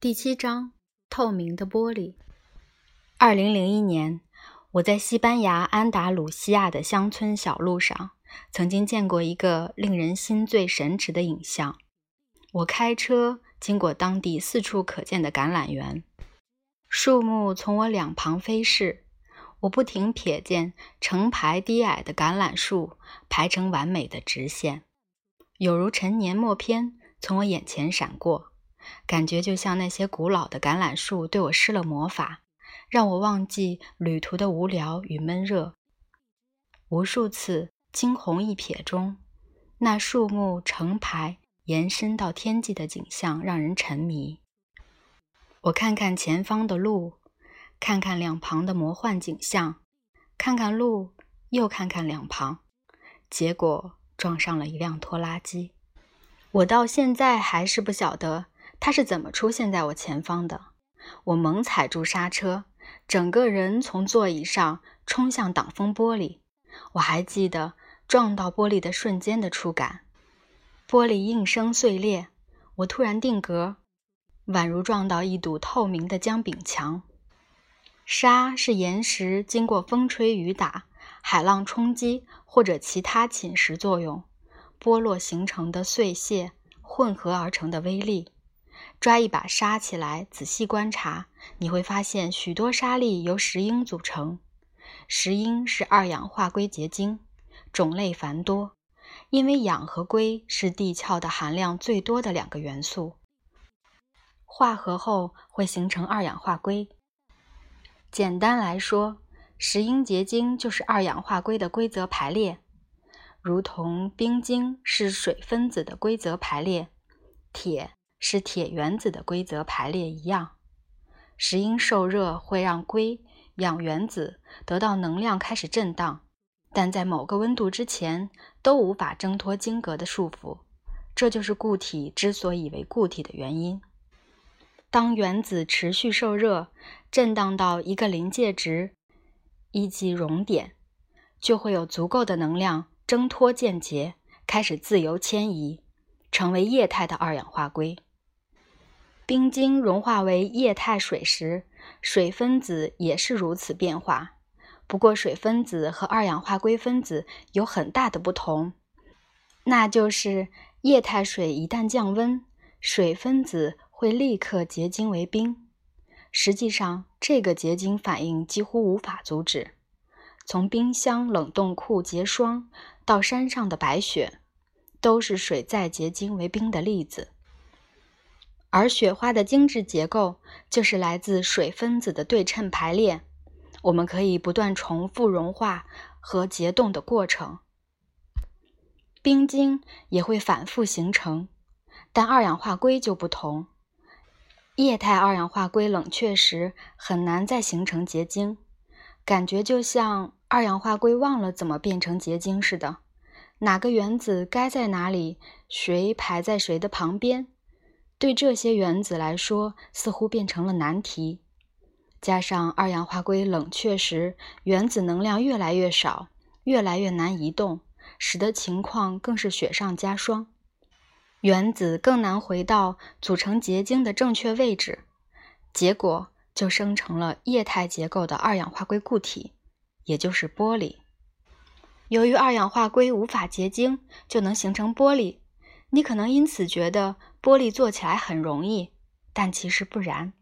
第七章，透明的玻璃。2001年，我在西班牙安达鲁西亚的乡村小路上，曾经见过一个令人心醉神驰的影像。我开车经过当地四处可见的橄榄园，树木从我两旁飞逝，我不停瞥见成排低矮的橄榄树排成完美的直线，有如陈年默片从我眼前闪过，感觉就像那些古老的橄榄树对我施了魔法，让我忘记旅途的无聊与闷热。无数次惊鸿一瞥中，那树木成排延伸到天际的景象让人沉迷。我看看前方的路，看看两旁的魔幻景象，看看路，又看看两旁，结果撞上了一辆拖拉机。我到现在还是不晓得它是怎么出现在我前方的。我猛踩住刹车，整个人从座椅上冲向挡风玻璃。我还记得撞到玻璃的瞬间的触感，玻璃应声碎裂，我突然定格，宛如撞到一堵透明的姜饼墙。沙是岩石经过风吹雨打、海浪冲击或者其他侵蚀作用剥落形成的碎屑混合而成的微粒。抓一把沙起来仔细观察，你会发现许多沙粒由石英组成。石英是二氧化硅结晶，种类繁多，因为氧和硅是地壳的含量最多的两个元素，化合后会形成二氧化硅。简单来说，石英结晶就是二氧化硅的规则排列，如同冰晶是水分子的规则排列，铁是铁原子的规则排列一样。石英受热会让硅、氧原子得到能量开始震荡，但在某个温度之前都无法挣脱晶格的束缚，这就是固体之所以为固体的原因。当原子持续受热，震荡到一个临界值，以及熔点，就会有足够的能量挣脱键结，开始自由迁移，成为液态的二氧化硅。冰晶融化为液态水时，水分子也是如此变化。不过水分子和二氧化硅分子有很大的不同，那就是液态水一旦降温，水分子会立刻结晶为冰。实际上，这个结晶反应几乎无法阻止。从冰箱、冷冻库结霜到山上的白雪，都是水再结晶为冰的例子。而雪花的精致结构就是来自水分子的对称排列。我们可以不断重复融化和结冻的过程。冰晶也会反复形成，但二氧化硅就不同，液态二氧化硅冷却时很难再形成结晶，感觉就像二氧化硅忘了怎么变成结晶似的，哪个原子该在哪里，谁排在谁的旁边，对这些原子来说似乎变成了难题。加上二氧化硅冷却时原子能量越来越少，越来越难移动，使得情况更是雪上加霜。原子更难回到组成结晶的正确位置，结果就生成了液态结构的二氧化硅固体，也就是玻璃。由于二氧化硅无法结晶就能形成玻璃，你可能因此觉得玻璃做起来很容易，但其实不然。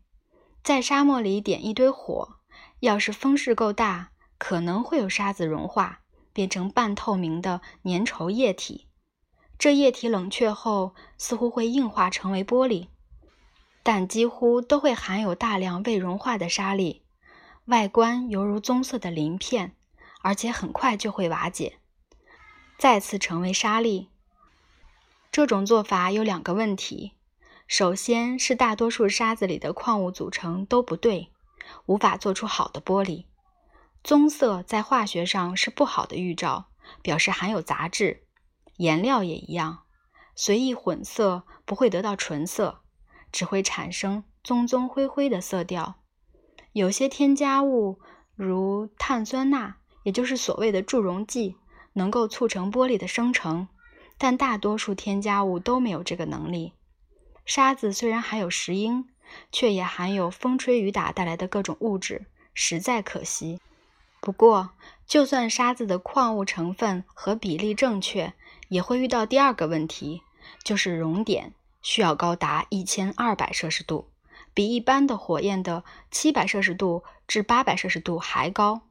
在沙漠里点一堆火，要是风势够大，可能会有沙子融化，变成半透明的粘稠液体。这液体冷却后似乎会硬化成为玻璃，但几乎都会含有大量未融化的沙粒，外观犹如棕色的鳞片，而且很快就会瓦解，再次成为沙粒。这种做法有两个问题，首先是大多数沙子里的矿物组成都不对，无法做出好的玻璃。棕色在化学上是不好的预兆，表示含有杂质，颜料也一样，随意混色不会得到纯色，只会产生棕棕灰灰的色调。有些添加物如碳酸钠，也就是所谓的助溶剂，能够促成玻璃的生成，但大多数添加物都没有这个能力。沙子虽然含有石英，却也含有风吹雨打带来的各种物质，实在可惜。不过，就算沙子的矿物成分和比例正确，也会遇到第二个问题，就是熔点需要高达1200摄氏度，比一般的火焰的700摄氏度至800摄氏度还高。